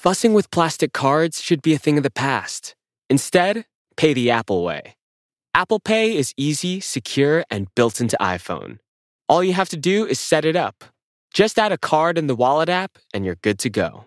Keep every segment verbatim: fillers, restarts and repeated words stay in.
fussing with plastic cards should be a thing of the past. Instead, pay the Apple way. Apple Pay is easy, secure, and built into iPhone. All you have to do is set it up. Just add a card in the Wallet app, and you're good to go.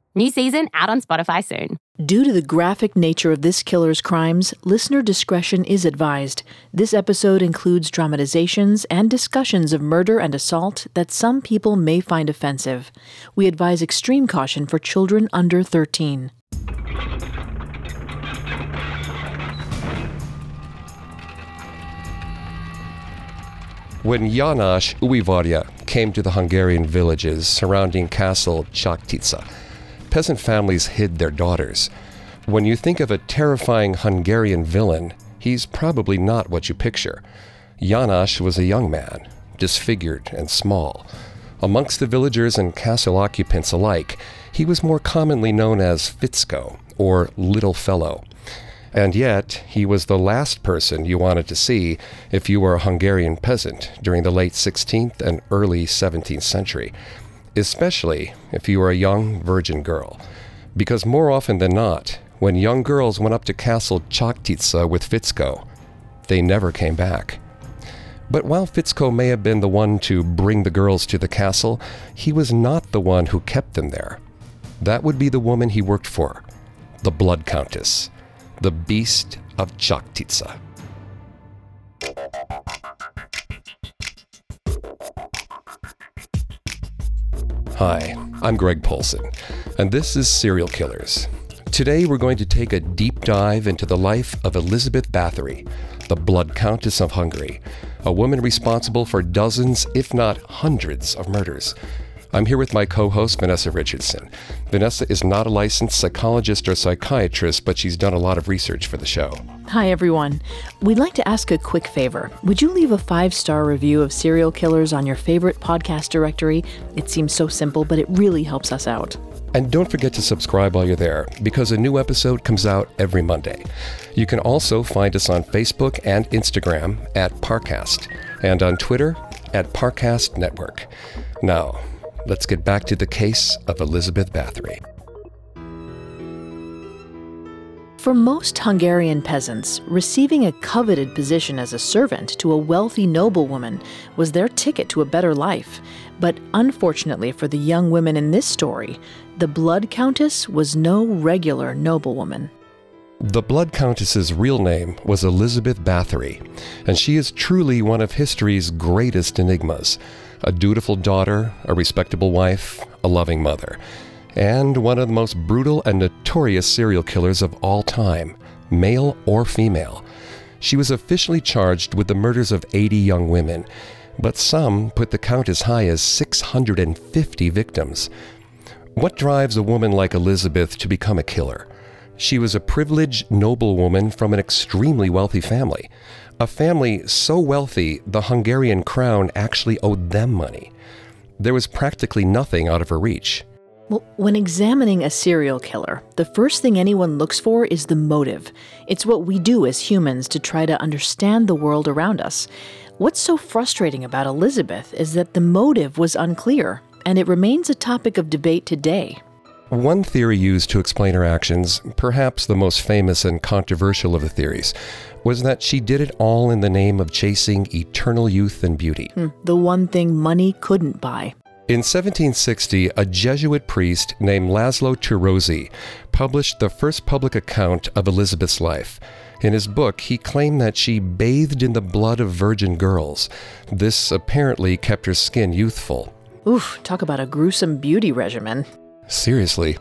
New season out on Spotify soon. Due to the graphic nature of this killer's crimes, listener discretion is advised. This episode includes dramatizations and discussions of murder and assault that some people may find offensive. We advise extreme caution for children under thirteen. When Janos Uivarya came to the Hungarian villages surrounding Castle Čachtice, peasant families hid their daughters. When you think of a terrifying Hungarian villain, he's probably not what you picture. Janos was a young man, disfigured and small. Amongst the villagers and castle occupants alike, he was more commonly known as Ficzkó, or Little Fellow. And yet, he was the last person you wanted to see if you were a Hungarian peasant during the late sixteenth and early seventeenth century, especially if you were a young virgin girl. Because more often than not, when young girls went up to Castle Čachtice with Ficzkó, they never came back. But while Ficzkó may have been the one to bring the girls to the castle, he was not the one who kept them there. That would be the woman he worked for, the Blood Countess, the Beast of Čachtice. Hi, I'm Greg Polson, and this is Serial Killers. Today we're going to take a deep dive into the life of Elizabeth Bathory, the Blood Countess of Hungary, a woman responsible for dozens, if not hundreds, of murders. I'm here with my co-host, Vanessa Richardson. Vanessa is not a licensed psychologist or psychiatrist, but she's done a lot of research for the show. Hi, everyone. We'd like to ask a quick favor. Would you leave a five-star review of Serial Killers on your favorite podcast directory? It seems so simple, but it really helps us out. And don't forget to subscribe while you're there, because a new episode comes out every Monday. You can also find us on Facebook and Instagram at Parcast, and on Twitter at Parcast Network. Now, let's get back to the case of Elizabeth Bathory. For most Hungarian peasants, receiving a coveted position as a servant to a wealthy noblewoman was their ticket to a better life. But unfortunately for the young women in this story, the Blood Countess was no regular noblewoman. The Blood Countess's real name was Elizabeth Bathory, and she is truly one of history's greatest enigmas. A dutiful daughter, a respectable wife, a loving mother, and one of the most brutal and notorious serial killers of all time, male or female. She was officially charged with the murders of eighty young women, but some put the count as high as six hundred fifty victims. What drives a woman like Elizabeth to become a killer? She was a privileged noblewoman from an extremely wealthy family. A family so wealthy, the Hungarian crown actually owed them money. There was practically nothing out of her reach. Well, when examining a serial killer, the first thing anyone looks for is the motive. It's what we do as humans to try to understand the world around us. What's so frustrating about Elizabeth is that the motive was unclear, and it remains a topic of debate today. One theory used to explain her actions, perhaps the most famous and controversial of the theories, was that she did it all in the name of chasing eternal youth and beauty. The one thing money couldn't buy. In seventeen sixty, a Jesuit priest named Laszlo Turóczy published the first public account of Elizabeth's life. In his book, he claimed that she bathed in the blood of virgin girls. This apparently kept her skin youthful. Oof, talk about a gruesome beauty regimen. Seriously.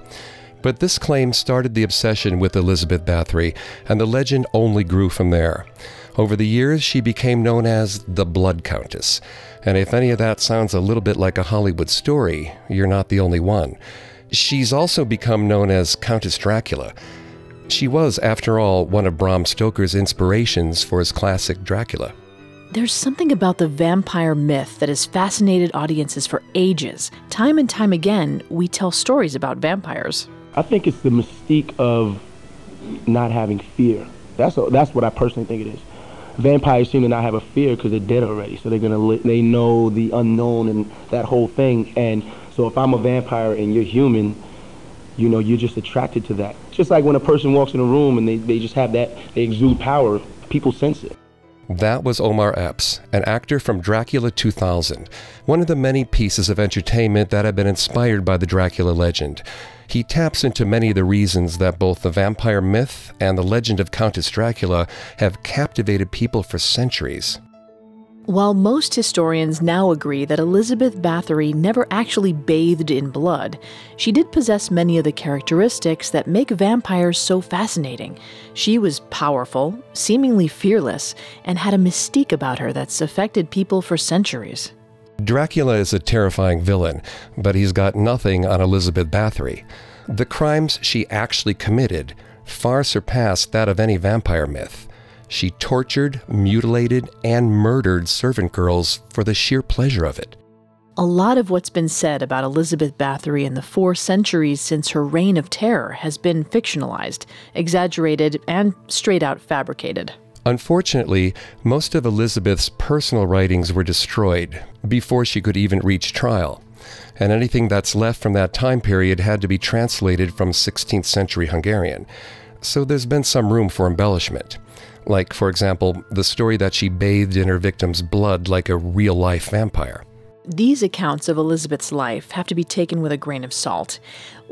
But this claim started the obsession with Elizabeth Bathory, and the legend only grew from there. Over the years, she became known as the Blood Countess. And if any of that sounds a little bit like a Hollywood story, you're not the only one. She's also become known as Countess Dracula. She was, after all, one of Bram Stoker's inspirations for his classic Dracula. There's something about the vampire myth that has fascinated audiences for ages. Time and time again, we tell stories about vampires. I think it's the mystique of not having fear. That's a, that's what I personally think it is. Vampires seem to not have a fear because they're dead already, so they're gonna li- they know the unknown and that whole thing. And so if I'm a vampire and you're human, you know, you're just attracted to that. Just like when a person walks in a room and they, they just have that, they exude power, people sense it. That was Omar Epps, an actor from Dracula two thousand, one of the many pieces of entertainment that have been inspired by the Dracula legend. He taps into many of the reasons that both the vampire myth and the legend of Countess Dracula have captivated people for centuries. While most historians now agree that Elizabeth Bathory never actually bathed in blood, she did possess many of the characteristics that make vampires so fascinating. She was powerful, seemingly fearless, and had a mystique about her that's affected people for centuries. Dracula is a terrifying villain, but he's got nothing on Elizabeth Bathory. The crimes she actually committed far surpassed that of any vampire myth. She tortured, mutilated, and murdered servant girls for the sheer pleasure of it. A lot of what's been said about Elizabeth Bathory in the four centuries since her reign of terror has been fictionalized, exaggerated, and straight-out fabricated. Unfortunately, most of Elizabeth's personal writings were destroyed before she could even reach trial, and anything that's left from that time period had to be translated from sixteenth century Hungarian. So there's been some room for embellishment. Like, for example, the story that she bathed in her victim's blood like a real-life vampire. These accounts of Elizabeth's life have to be taken with a grain of salt.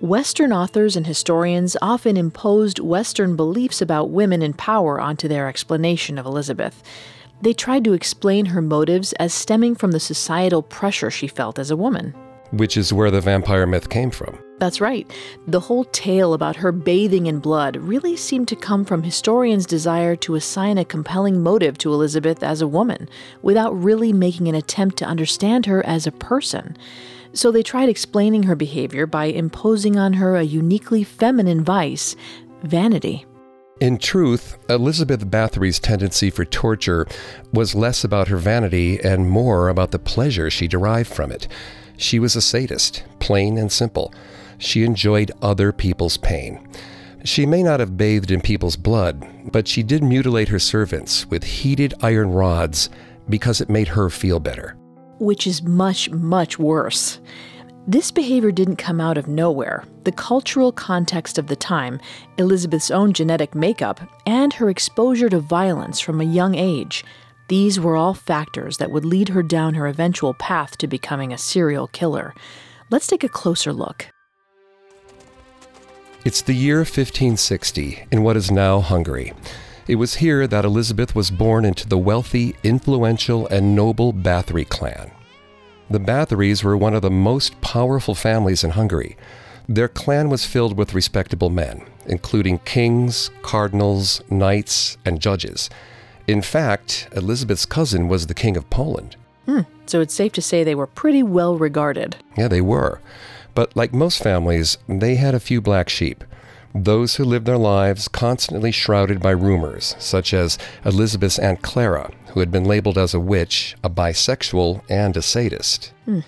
Western authors and historians often imposed Western beliefs about women in power onto their explanation of Elizabeth. They tried to explain her motives as stemming from the societal pressure she felt as a woman. Which is where the vampire myth came from. That's right. The whole tale about her bathing in blood really seemed to come from historians' desire to assign a compelling motive to Elizabeth as a woman, without really making an attempt to understand her as a person. So they tried explaining her behavior by imposing on her a uniquely feminine vice, vanity. In truth, Elizabeth Bathory's tendency for torture was less about her vanity and more about the pleasure she derived from it. She was a sadist, plain and simple. She enjoyed other people's pain. She may not have bathed in people's blood, but she did mutilate her servants with heated iron rods because it made her feel better. Which is much, much worse. This behavior didn't come out of nowhere. The cultural context of the time, Elizabeth's own genetic makeup, and her exposure to violence from a young age, these were all factors that would lead her down her eventual path to becoming a serial killer. Let's take a closer look. It's the year fifteen sixty in what is now Hungary. It was here that Elizabeth was born into the wealthy, influential, and noble Bathory clan. The Bathorys were one of the most powerful families in Hungary. Their clan was filled with respectable men, including kings, cardinals, knights, and judges. In fact, Elizabeth's cousin was the king of Poland. Hmm. So it's safe to say they were pretty well regarded. Yeah, they were. But like most families, they had a few black sheep. Those who lived their lives constantly shrouded by rumors, such as Elizabeth's Aunt Clara, who had been labeled as a witch, a bisexual, and a sadist. Mm.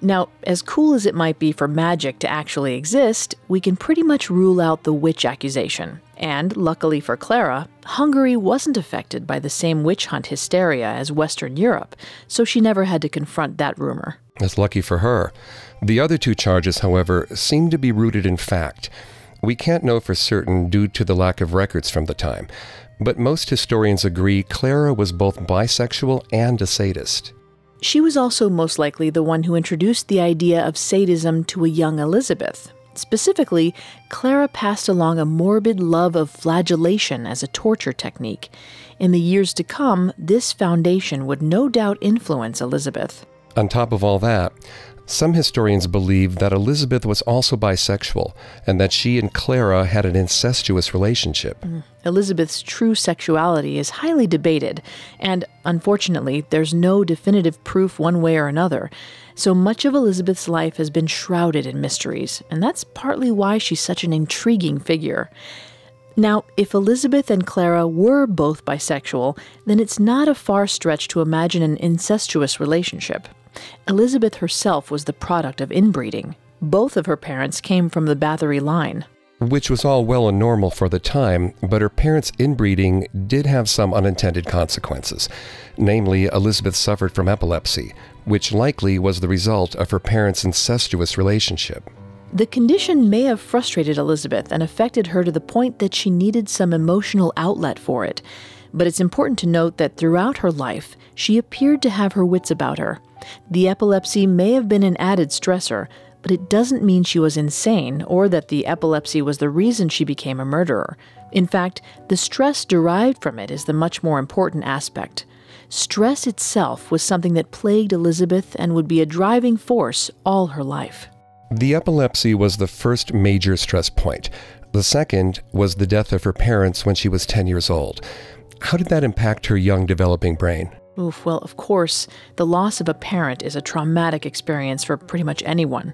Now, as cool as it might be for magic to actually exist, we can pretty much rule out the witch accusation. And, luckily for Clara, Hungary wasn't affected by the same witch hunt hysteria as Western Europe, so she never had to confront that rumor. That's lucky for her. The other two charges, however, seem to be rooted in fact. We can't know for certain due to the lack of records from the time, but most historians agree Clara was both bisexual and a sadist. She was also most likely the one who introduced the idea of sadism to a young Elizabeth. Specifically, Clara passed along a morbid love of flagellation as a torture technique. In the years to come, this foundation would no doubt influence Elizabeth. On top of all that, some historians believe that Elizabeth was also bisexual and that she and Clara had an incestuous relationship. Mm. Elizabeth's true sexuality is highly debated, and unfortunately, there's no definitive proof one way or another. So much of Elizabeth's life has been shrouded in mysteries, and that's partly why she's such an intriguing figure. Now, if Elizabeth and Clara were both bisexual, then it's not a far stretch to imagine an incestuous relationship. Elizabeth herself was the product of inbreeding. Both of her parents came from the Bathory line. Which was all well and normal for the time, but her parents' inbreeding did have some unintended consequences. Namely, Elizabeth suffered from epilepsy, which likely was the result of her parents' incestuous relationship. The condition may have frustrated Elizabeth and affected her to the point that she needed some emotional outlet for it. But it's important to note that throughout her life, she appeared to have her wits about her. The epilepsy may have been an added stressor, but it doesn't mean she was insane or that the epilepsy was the reason she became a murderer. In fact, the stress derived from it is the much more important aspect. Stress itself was something that plagued Elizabeth and would be a driving force all her life. The epilepsy was the first major stress point. The second was the death of her parents when she was ten years old. How did that impact her young developing brain? Oof, well, of course, the loss of a parent is a traumatic experience for pretty much anyone.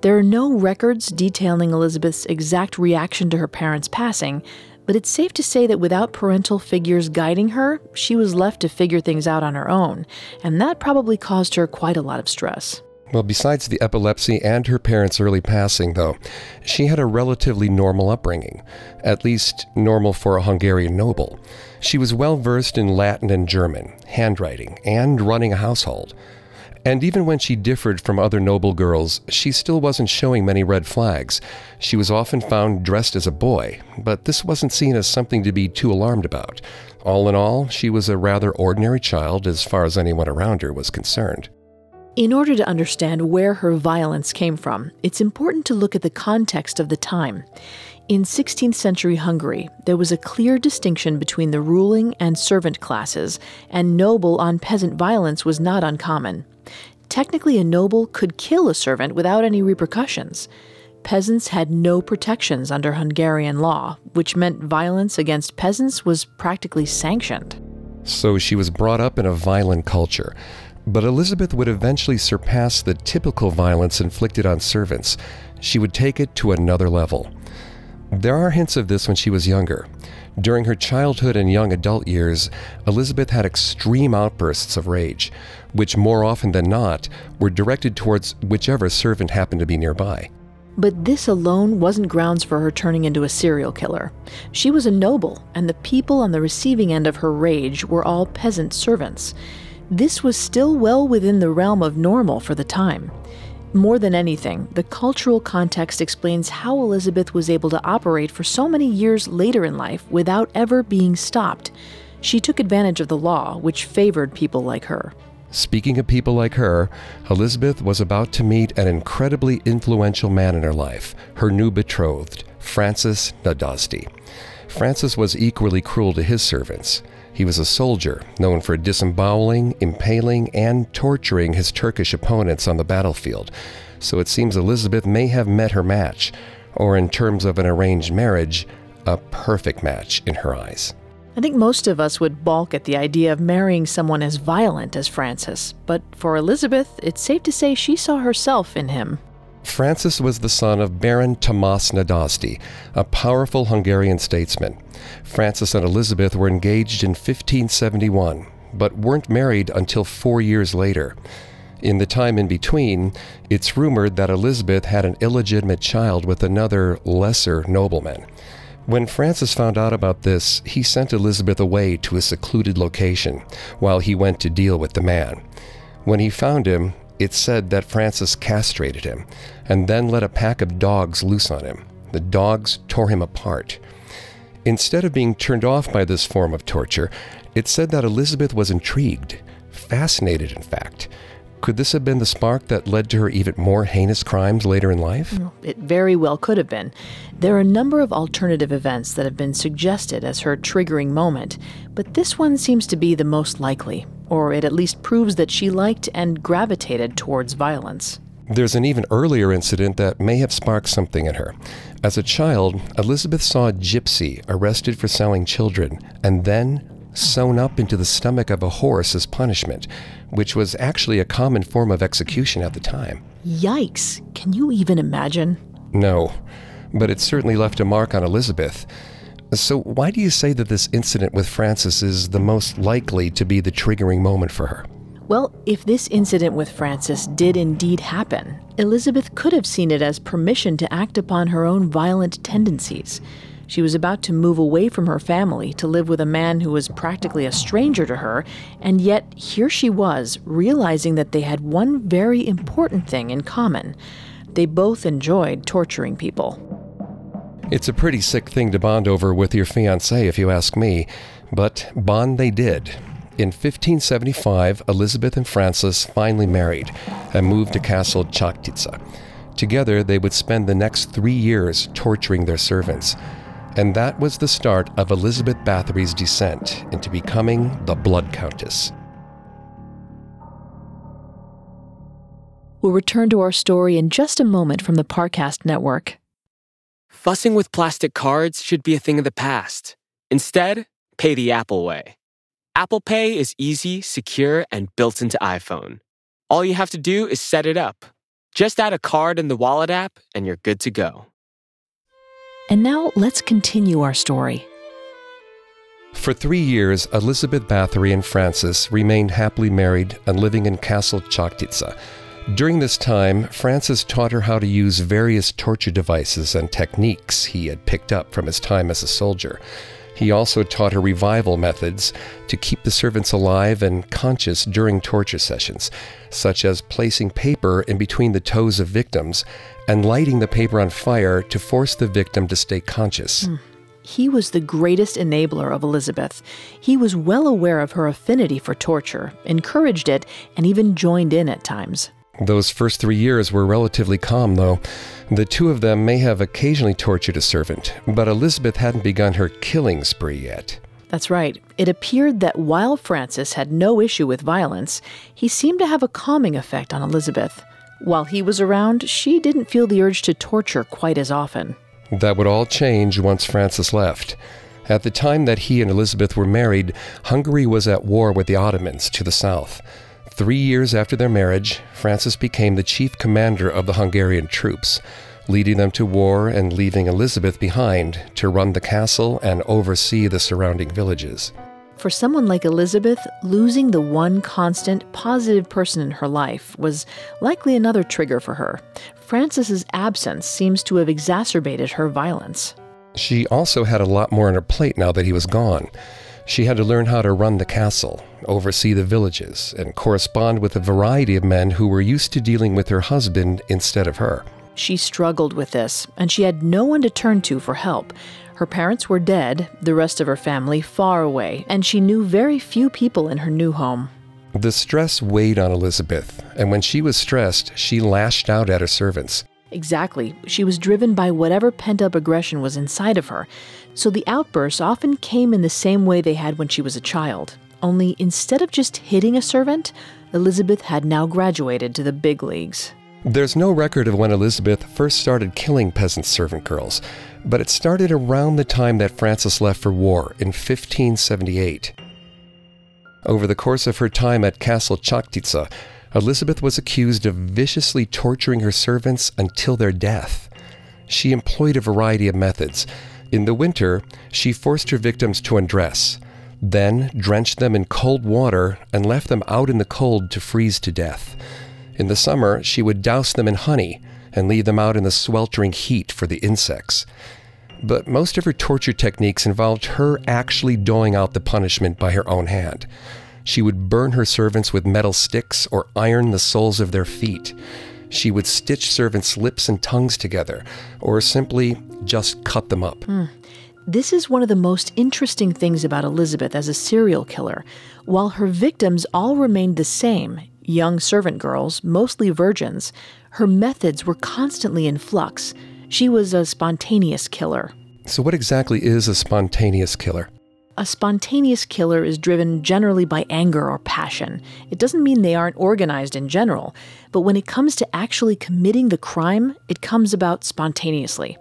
There are no records detailing Elizabeth's exact reaction to her parents' passing, but it's safe to say that without parental figures guiding her, she was left to figure things out on her own, and that probably caused her quite a lot of stress. Well, besides the epilepsy and her parents' early passing, though, she had a relatively normal upbringing, at least normal for a Hungarian noble. She was well-versed in Latin and German, handwriting, and running a household. And even when she differed from other noble girls, she still wasn't showing many red flags. She was often found dressed as a boy, but this wasn't seen as something to be too alarmed about. All in all, she was a rather ordinary child as far as anyone around her was concerned. In order to understand where her violence came from, it's important to look at the context of the time. In sixteenth century Hungary, there was a clear distinction between the ruling and servant classes, and noble on peasant violence was not uncommon. Technically, a noble could kill a servant without any repercussions. Peasants had no protections under Hungarian law, which meant violence against peasants was practically sanctioned. So she was brought up in a violent culture. But Elizabeth would eventually surpass the typical violence inflicted on servants. She would take it to another level. There are hints of this when she was younger. During her childhood and young adult years, Elizabeth had extreme outbursts of rage, which more often than not were directed towards whichever servant happened to be nearby. But this alone wasn't grounds for her turning into a serial killer. She was a noble, and the people on the receiving end of her rage were all peasant servants. This was still well within the realm of normal for the time. More than anything, the cultural context explains how Elizabeth was able to operate for so many years later in life without ever being stopped. She took advantage of the law, which favored people like her. Speaking of people like her, Elizabeth was about to meet an incredibly influential man in her life, her new betrothed, Francis Nádasdy. Francis was equally cruel to his servants. He was a soldier, known for disemboweling, impaling, and torturing his Turkish opponents on the battlefield. So it seems Elizabeth may have met her match, or in terms of an arranged marriage, a perfect match in her eyes. I think most of us would balk at the idea of marrying someone as violent as Francis, but for Elizabeth, it's safe to say she saw herself in him. Francis was the son of Baron Thomas Nádasdy, a powerful Hungarian statesman. Francis and Elizabeth were engaged in fifteen seventy-one, but weren't married until four years later. In the time in between, it's rumored that Elizabeth had an illegitimate child with another, lesser nobleman. When Francis found out about this, he sent Elizabeth away to a secluded location, while he went to deal with the man. When he found him, it's said that Francis castrated him and then let a pack of dogs loose on him. The dogs tore him apart. Instead of being turned off by this form of torture, it's said that Elizabeth was intrigued. fascinated, in fact. Could this have been the spark that led to her even more heinous crimes later in life? It very well could have been. There are a number of alternative events that have been suggested as her triggering moment, but this one seems to be the most likely, or it at least proves that she liked and gravitated towards violence. There's an even earlier incident that may have sparked something in her. As a child, Elizabeth saw a gypsy arrested for selling children, and then sewn up into the stomach of a horse as punishment, which was actually a common form of execution at the time. Yikes! Can you even imagine? No, but it certainly left a mark on Elizabeth. So why do you say that this incident with Francis is the most likely to be the triggering moment for her? Well, if this incident with Francis did indeed happen, Elizabeth could have seen it as permission to act upon her own violent tendencies. She was about to move away from her family to live with a man who was practically a stranger to her, and yet here she was, realizing that they had one very important thing in common. They both enjoyed torturing people. It's a pretty sick thing to bond over with your fiancé, if you ask me, but bond they did. In fifteen seventy-five, Elizabeth and Francis finally married and moved to Castle Čachtice. Together, they would spend the next three years torturing their servants. And that was the start of Elizabeth Bathory's descent into becoming the Blood Countess. We'll return to our story in just a moment from the Parcast Network. Fussing with plastic cards should be a thing of the past. Instead, pay the Apple way. Apple Pay is easy, secure, and built into iPhone. All you have to do is set it up. Just add a card in the Wallet app, and you're good to go. And now, let's continue our story. For three years, Elizabeth Bathory and Francis remained happily married and living in Castle Čachtice. During this time, Francis taught her how to use various torture devices and techniques he had picked up from his time as a soldier. He also taught her revival methods to keep the servants alive and conscious during torture sessions, such as placing paper in between the toes of victims and lighting the paper on fire to force the victim to stay conscious. Mm. He was the greatest enabler of Elizabeth. He was well aware of her affinity for torture, encouraged it, and even joined in at times. Those first three years were relatively calm, though. The two of them may have occasionally tortured a servant, but Elizabeth hadn't begun her killing spree yet. That's right. It appeared that while Francis had no issue with violence, he seemed to have a calming effect on Elizabeth. While he was around, she didn't feel the urge to torture quite as often. That would all change once Francis left. At the time that he and Elizabeth were married, Hungary was at war with the Ottomans to the south. Three years after their marriage, Francis became the chief commander of the Hungarian troops, leading them to war and leaving Elizabeth behind to run the castle and oversee the surrounding villages. For someone like Elizabeth, losing the one constant, positive person in her life was likely another trigger for her. Francis's absence seems to have exacerbated her violence. She also had a lot more on her plate now that he was gone. She had to learn how to run the castle, oversee the villages, and correspond with a variety of men who were used to dealing with her husband instead of her. She struggled with this, and she had no one to turn to for help. Her parents were dead, the rest of her family far away, and she knew very few people in her new home. The stress weighed on Elizabeth, and when she was stressed, she lashed out at her servants. Exactly. She was driven by whatever pent-up aggression was inside of her. So the outbursts often came in the same way they had when she was a child. Only instead of just hitting a servant, Elizabeth had now graduated to the big leagues. There's no record of when Elizabeth first started killing peasant servant girls, but it started around the time that Francis left for war in fifteen seventy-eight. Over the course of her time at Castle Čachtice, Elizabeth was accused of viciously torturing her servants until their death. She employed a variety of methods. In the winter, she forced her victims to undress, then drenched them in cold water and left them out in the cold to freeze to death. In the summer, she would douse them in honey and leave them out in the sweltering heat for the insects. But most of her torture techniques involved her actually doling out the punishment by her own hand. She would burn her servants with metal sticks or iron the soles of their feet. She would stitch servants' lips and tongues together, or simply just cut them up. Mm. This is one of the most interesting things about Elizabeth as a serial killer. While her victims all remained the same, young servant girls, mostly virgins, her methods were constantly in flux. She was a spontaneous killer. So what exactly is a spontaneous killer? A spontaneous killer is driven generally by anger or passion. It doesn't mean they aren't organized in general, but when it comes to actually committing the crime, it comes about spontaneously.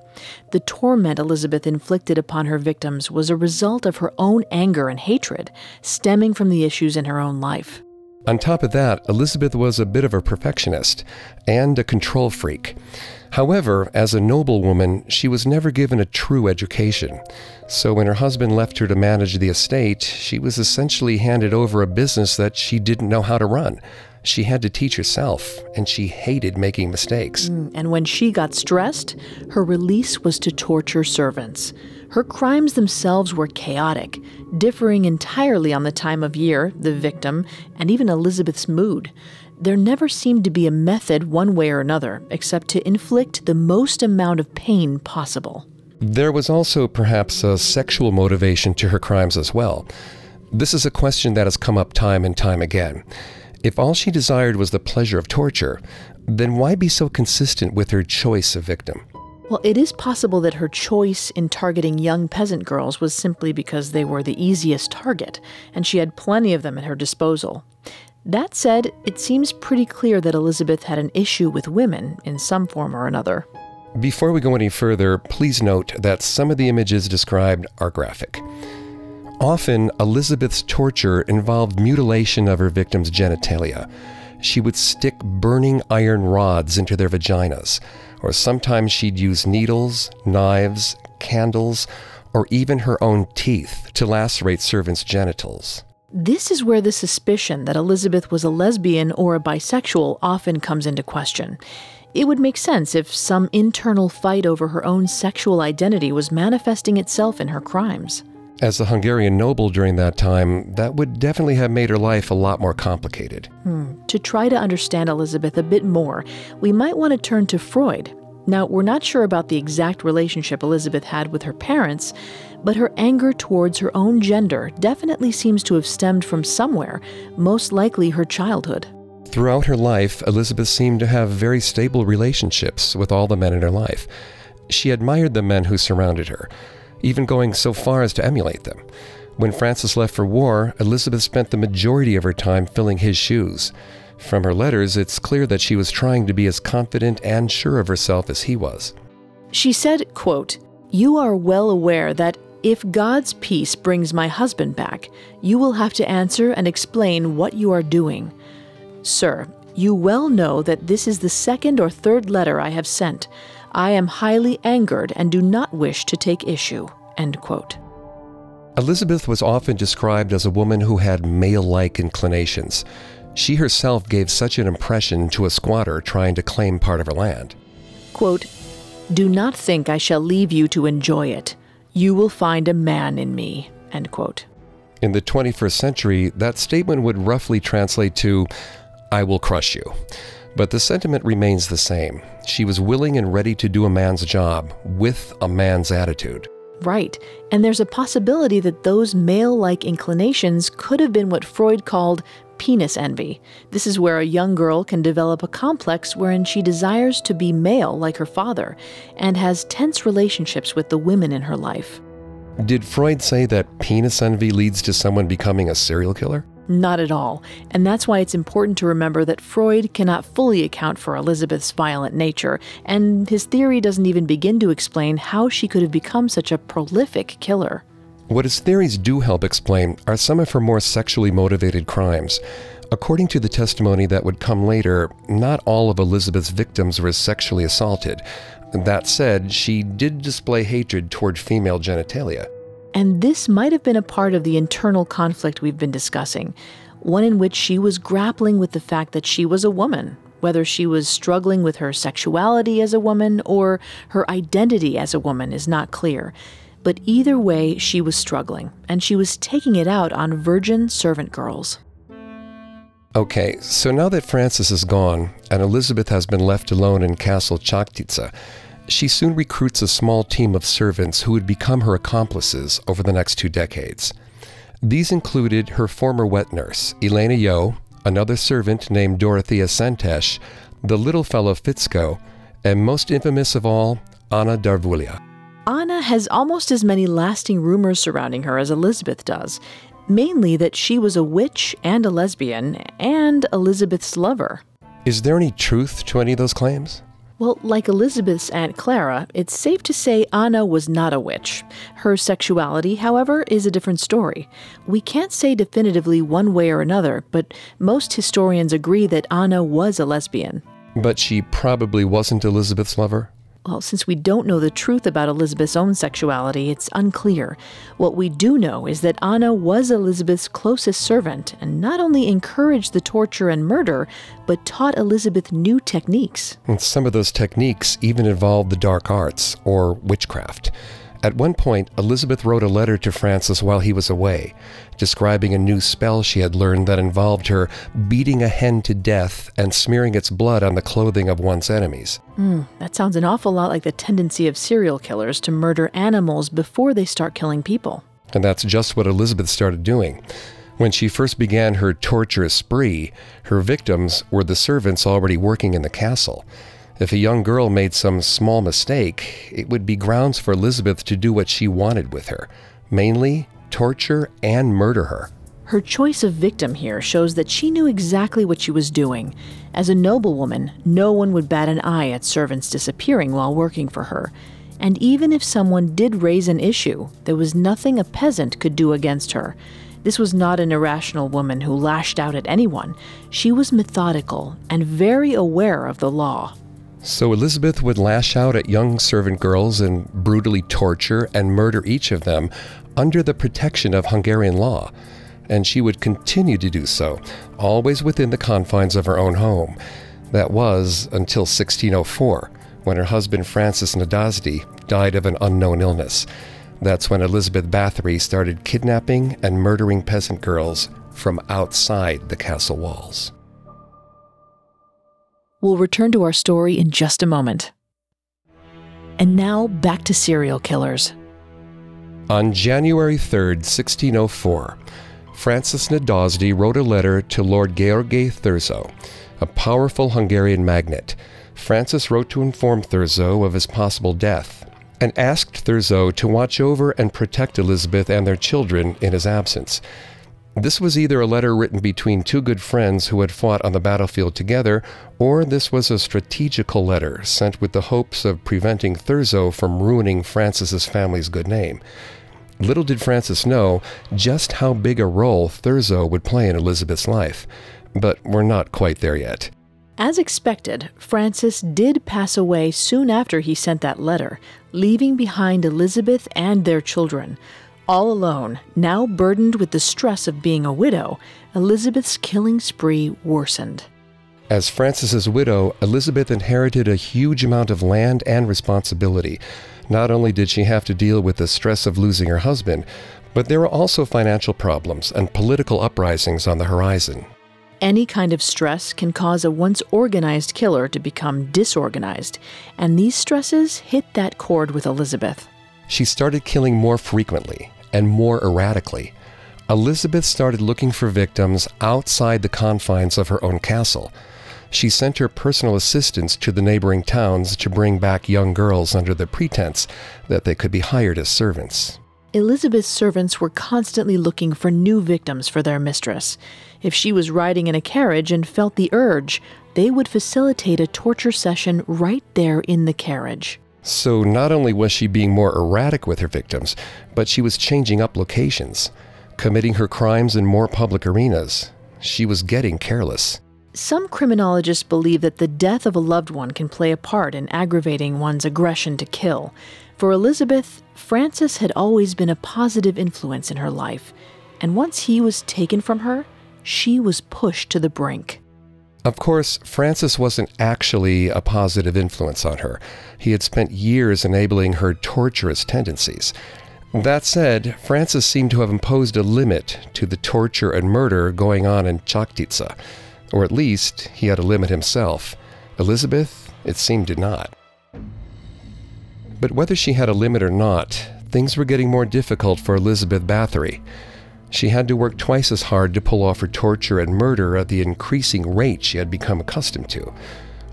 The torment Elizabeth inflicted upon her victims was a result of her own anger and hatred, stemming from the issues in her own life. On top of that, Elizabeth was a bit of a perfectionist and a control freak. However, as a noblewoman, she was never given a true education. So when her husband left her to manage the estate, she was essentially handed over a business that she didn't know how to run. She had to teach herself, and she hated making mistakes. And when she got stressed, her release was to torture servants. Her crimes themselves were chaotic, differing entirely on the time of year, the victim, and even Elizabeth's mood. There never seemed to be a method one way or another, except to inflict the most amount of pain possible. There was also perhaps a sexual motivation to her crimes as well. This is a question that has come up time and time again. If all she desired was the pleasure of torture, then why be so consistent with her choice of victim? Well, it is possible that her choice in targeting young peasant girls was simply because they were the easiest target, and she had plenty of them at her disposal. That said, it seems pretty clear that Elizabeth had an issue with women in some form or another. Before we go any further, please note that some of the images described are graphic. Often, Elizabeth's torture involved mutilation of her victims' genitalia. She would stick burning iron rods into their vaginas, or sometimes she'd use needles, knives, candles, or even her own teeth to lacerate servants' genitals. This is where the suspicion that Elizabeth was a lesbian or a bisexual often comes into question. It would make sense if some internal fight over her own sexual identity was manifesting itself in her crimes. As a Hungarian noble during that time, that would definitely have made her life a lot more complicated. Hmm. To try to understand Elizabeth a bit more, we might want to turn to Freud. Now, we're not sure about the exact relationship Elizabeth had with her parents, but her anger towards her own gender definitely seems to have stemmed from somewhere, most likely her childhood. Throughout her life, Elizabeth seemed to have very stable relationships with all the men in her life. She admired the men who surrounded her, even going so far as to emulate them. When Francis left for war, Elizabeth spent the majority of her time filling his shoes. From her letters, it's clear that she was trying to be as confident and sure of herself as he was. She said, quote, "You are well aware that if God's peace brings my husband back, you will have to answer and explain what you are doing. Sir, you well know that this is the second or third letter I have sent. I am highly angered and do not wish to take issue," end quote. Elizabeth was often described as a woman who had male-like inclinations. She herself gave such an impression to a squatter trying to claim part of her land. Quote, "Do not think I shall leave you to enjoy it. You will find a man in me," end quote. In the twenty-first century, that statement would roughly translate to, "I will crush you." But the sentiment remains the same. She was willing and ready to do a man's job with a man's attitude. Right. And there's a possibility that those male-like inclinations could have been what Freud called penis envy. This is where a young girl can develop a complex wherein she desires to be male like her father and has tense relationships with the women in her life. Did Freud say that penis envy leads to someone becoming a serial killer? Not at all. And that's why it's important to remember that Freud cannot fully account for Elizabeth's violent nature, and his theory doesn't even begin to explain how she could have become such a prolific killer. What his theories do help explain are some of her more sexually motivated crimes. According to the testimony that would come later, not all of Elizabeth's victims were sexually assaulted. That said, she did display hatred toward female genitalia. And this might have been a part of the internal conflict we've been discussing, one in which she was grappling with the fact that she was a woman, whether she was struggling with her sexuality as a woman or her identity as a woman is not clear. But either way, she was struggling, and she was taking it out on virgin servant girls. Okay, so now that Francis is gone, and Elizabeth has been left alone in Castle Čachtice, She soon recruits a small team of servants who would become her accomplices over the next two decades. These included her former wet nurse, Elena Yeo, another servant named Dorothea Santesh, the little fellow Ficzkó, and most infamous of all, Anna Darvulia. Anna has almost as many lasting rumors surrounding her as Elizabeth does, mainly that she was a witch and a lesbian and Elizabeth's lover. Is there any truth to any of those claims? Well, like Elizabeth's Aunt Clara, it's safe to say Anna was not a witch. Her sexuality, however, is a different story. We can't say definitively one way or another, but most historians agree that Anna was a lesbian. But she probably wasn't Elizabeth's lover? Well, since we don't know the truth about Elizabeth's own sexuality, it's unclear. What we do know is that Anna was Elizabeth's closest servant and not only encouraged the torture and murder, but taught Elizabeth new techniques. And some of those techniques even involved the dark arts, or witchcraft. At one point, Elizabeth wrote a letter to Francis while he was away, describing a new spell she had learned that involved her beating a hen to death and smearing its blood on the clothing of one's enemies. Mm, that sounds an awful lot like the tendency of serial killers to murder animals before they start killing people. And that's just what Elizabeth started doing. When she first began her torturous spree, her victims were the servants already working in the castle. If a young girl made some small mistake, it would be grounds for Elizabeth to do what she wanted with her, mainly torture and murder her. Her choice of victim here shows that she knew exactly what she was doing. As a noblewoman, no one would bat an eye at servants disappearing while working for her. And even if someone did raise an issue, there was nothing a peasant could do against her. This was not an irrational woman who lashed out at anyone. She was methodical and very aware of the law. So Elizabeth would lash out at young servant girls and brutally torture and murder each of them under the protection of Hungarian law. And she would continue to do so, always within the confines of her own home. That was until sixteen oh four, when her husband Francis Nádasdy died of an unknown illness. That's when Elizabeth Bathory started kidnapping and murdering peasant girls from outside the castle walls. We'll return to our story in just a moment. And now, back to serial killers. On January third, sixteen oh four, Francis Nádasdy wrote a letter to Lord György Thurzo, a powerful Hungarian magnate. Francis wrote to inform Thurzo of his possible death and asked Thurzo to watch over and protect Elizabeth and their children in his absence. This was either a letter written between two good friends who had fought on the battlefield together, or this was a strategical letter sent with the hopes of preventing Thurzo from ruining Francis's family's good name. Little did Francis know just how big a role Thurzo would play in Elizabeth's life, but we're not quite there yet. As expected, Francis did pass away soon after he sent that letter, leaving behind Elizabeth and their children. All alone, now burdened with the stress of being a widow, Elizabeth's killing spree worsened. As Francis's widow, Elizabeth inherited a huge amount of land and responsibility. Not only did she have to deal with the stress of losing her husband, but there were also financial problems and political uprisings on the horizon. Any kind of stress can cause a once organized killer to become disorganized, and these stresses hit that chord with Elizabeth. She started killing more frequently and more erratically. Elizabeth started looking for victims outside the confines of her own castle. She sent her personal assistants to the neighboring towns to bring back young girls under the pretense that they could be hired as servants. Elizabeth's servants were constantly looking for new victims for their mistress. If she was riding in a carriage and felt the urge, they would facilitate a torture session right there in the carriage. So not only was she being more erratic with her victims, but she was changing up locations, committing her crimes in more public arenas. She was getting careless. Some criminologists believe that the death of a loved one can play a part in aggravating one's aggression to kill. For Elizabeth, Francis had always been a positive influence in her life, and once he was taken from her, she was pushed to the brink. Of course, Francis wasn't actually a positive influence on her. He had spent years enabling her torturous tendencies. That said, Francis seemed to have imposed a limit to the torture and murder going on in Čachtice, or at least he had a limit himself. Elizabeth, it seemed, did not. But whether she had a limit or not, things were getting more difficult for Elizabeth Bathory. She had to work twice as hard to pull off her torture and murder at the increasing rate she had become accustomed to.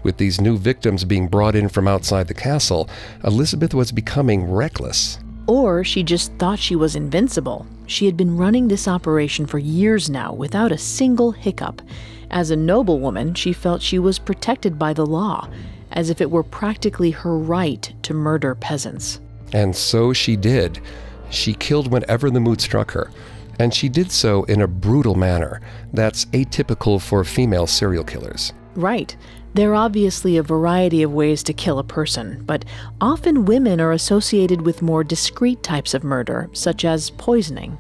With these new victims being brought in from outside the castle, Elizabeth was becoming reckless. Or she just thought she was invincible. She had been running this operation for years now without a single hiccup. As a noblewoman, she felt she was protected by the law, as if it were practically her right to murder peasants. And so she did. She killed whenever the mood struck her. And she did so in a brutal manner. That's atypical for female serial killers. Right. There are obviously a variety of ways to kill a person, but often women are associated with more discreet types of murder, such as poisoning.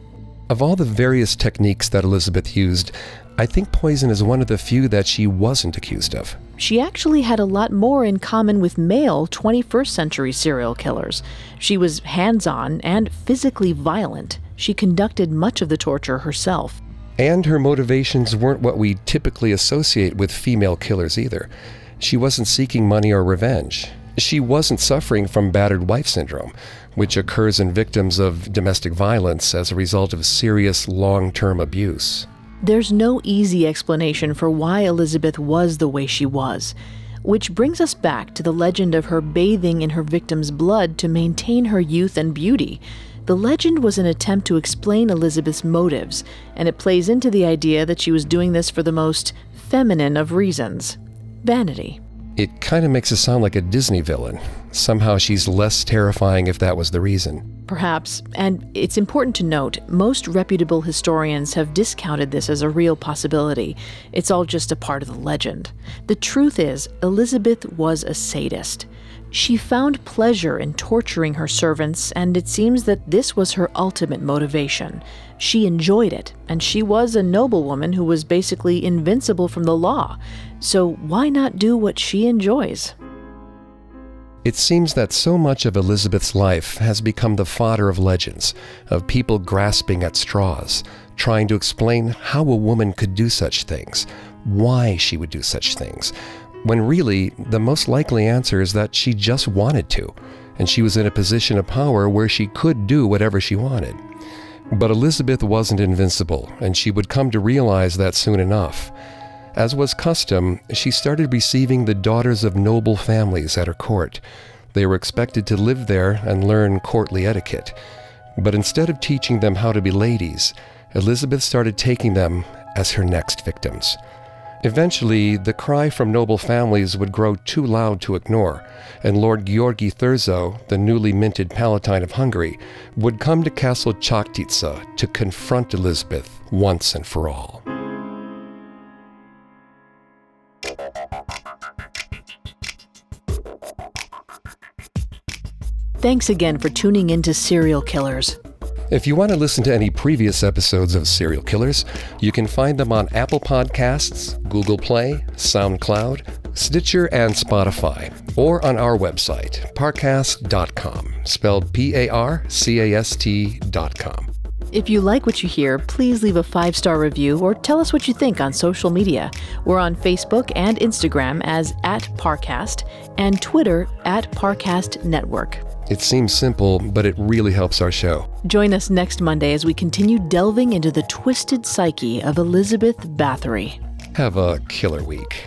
Of all the various techniques that Elizabeth used, I think poison is one of the few that she wasn't accused of. She actually had a lot more in common with male twenty-first century serial killers. She was hands-on and physically violent. She conducted much of the torture herself. And her motivations weren't what we typically associate with female killers either. She wasn't seeking money or revenge. She wasn't suffering from battered wife syndrome, which occurs in victims of domestic violence as a result of serious long-term abuse. There's no easy explanation for why Elizabeth was the way she was, which brings us back to the legend of her bathing in her victim's blood to maintain her youth and beauty. The legend was an attempt to explain Elizabeth's motives, and it plays into the idea that she was doing this for the most feminine of reasons: vanity. It kind of makes it sound like a Disney villain. Somehow she's less terrifying if that was the reason. Perhaps, and it's important to note, most reputable historians have discounted this as a real possibility. It's all just a part of the legend. The truth is, Elizabeth was a sadist. She found pleasure in torturing her servants, and it seems that this was her ultimate motivation. She enjoyed it, and she was a noblewoman who was basically invincible from the law. So why not do what she enjoys? It seems that so much of Elizabeth's life has become the fodder of legends, of people grasping at straws, trying to explain how a woman could do such things, why she would do such things, when really the most likely answer is that she just wanted to, and she was in a position of power where she could do whatever she wanted. But Elizabeth wasn't invincible, and she would come to realize that soon enough. As was custom, she started receiving the daughters of noble families at her court. They were expected to live there and learn courtly etiquette. But instead of teaching them how to be ladies, Elizabeth started taking them as her next victims. Eventually, the cry from noble families would grow too loud to ignore, and Lord György Thurzo, the newly minted Palatine of Hungary, would come to Castle Čachtice to confront Elizabeth once and for all. Thanks again for tuning in to Serial Killers. If you want to listen to any previous episodes of Serial Killers, you can find them on Apple Podcasts, Google Play, SoundCloud, Stitcher, and Spotify, or on our website, parcast dot com, spelled P A R C A S T dot com. If you like what you hear, please leave a five-star review or tell us what you think on social media. We're on Facebook and Instagram as at Parcast and Twitter at Parcast Network. It seems simple, but it really helps our show. Join us next Monday as we continue delving into the twisted psyche of Elizabeth Bathory. Have a killer week.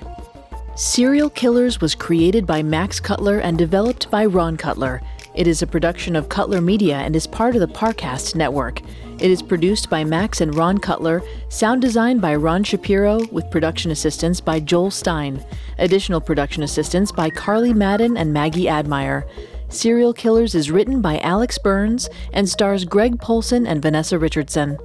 Serial Killers was created by Max Cutler and developed by Ron Cutler. It is a production of Cutler Media and is part of the Parcast Network. It is produced by Max and Ron Cutler, sound designed by Ron Shapiro, with production assistance by Joel Stein. Additional production assistance by Carly Madden and Maggie Admire. Serial Killers is written by Alex Burns and stars Greg Polson and Vanessa Richardson.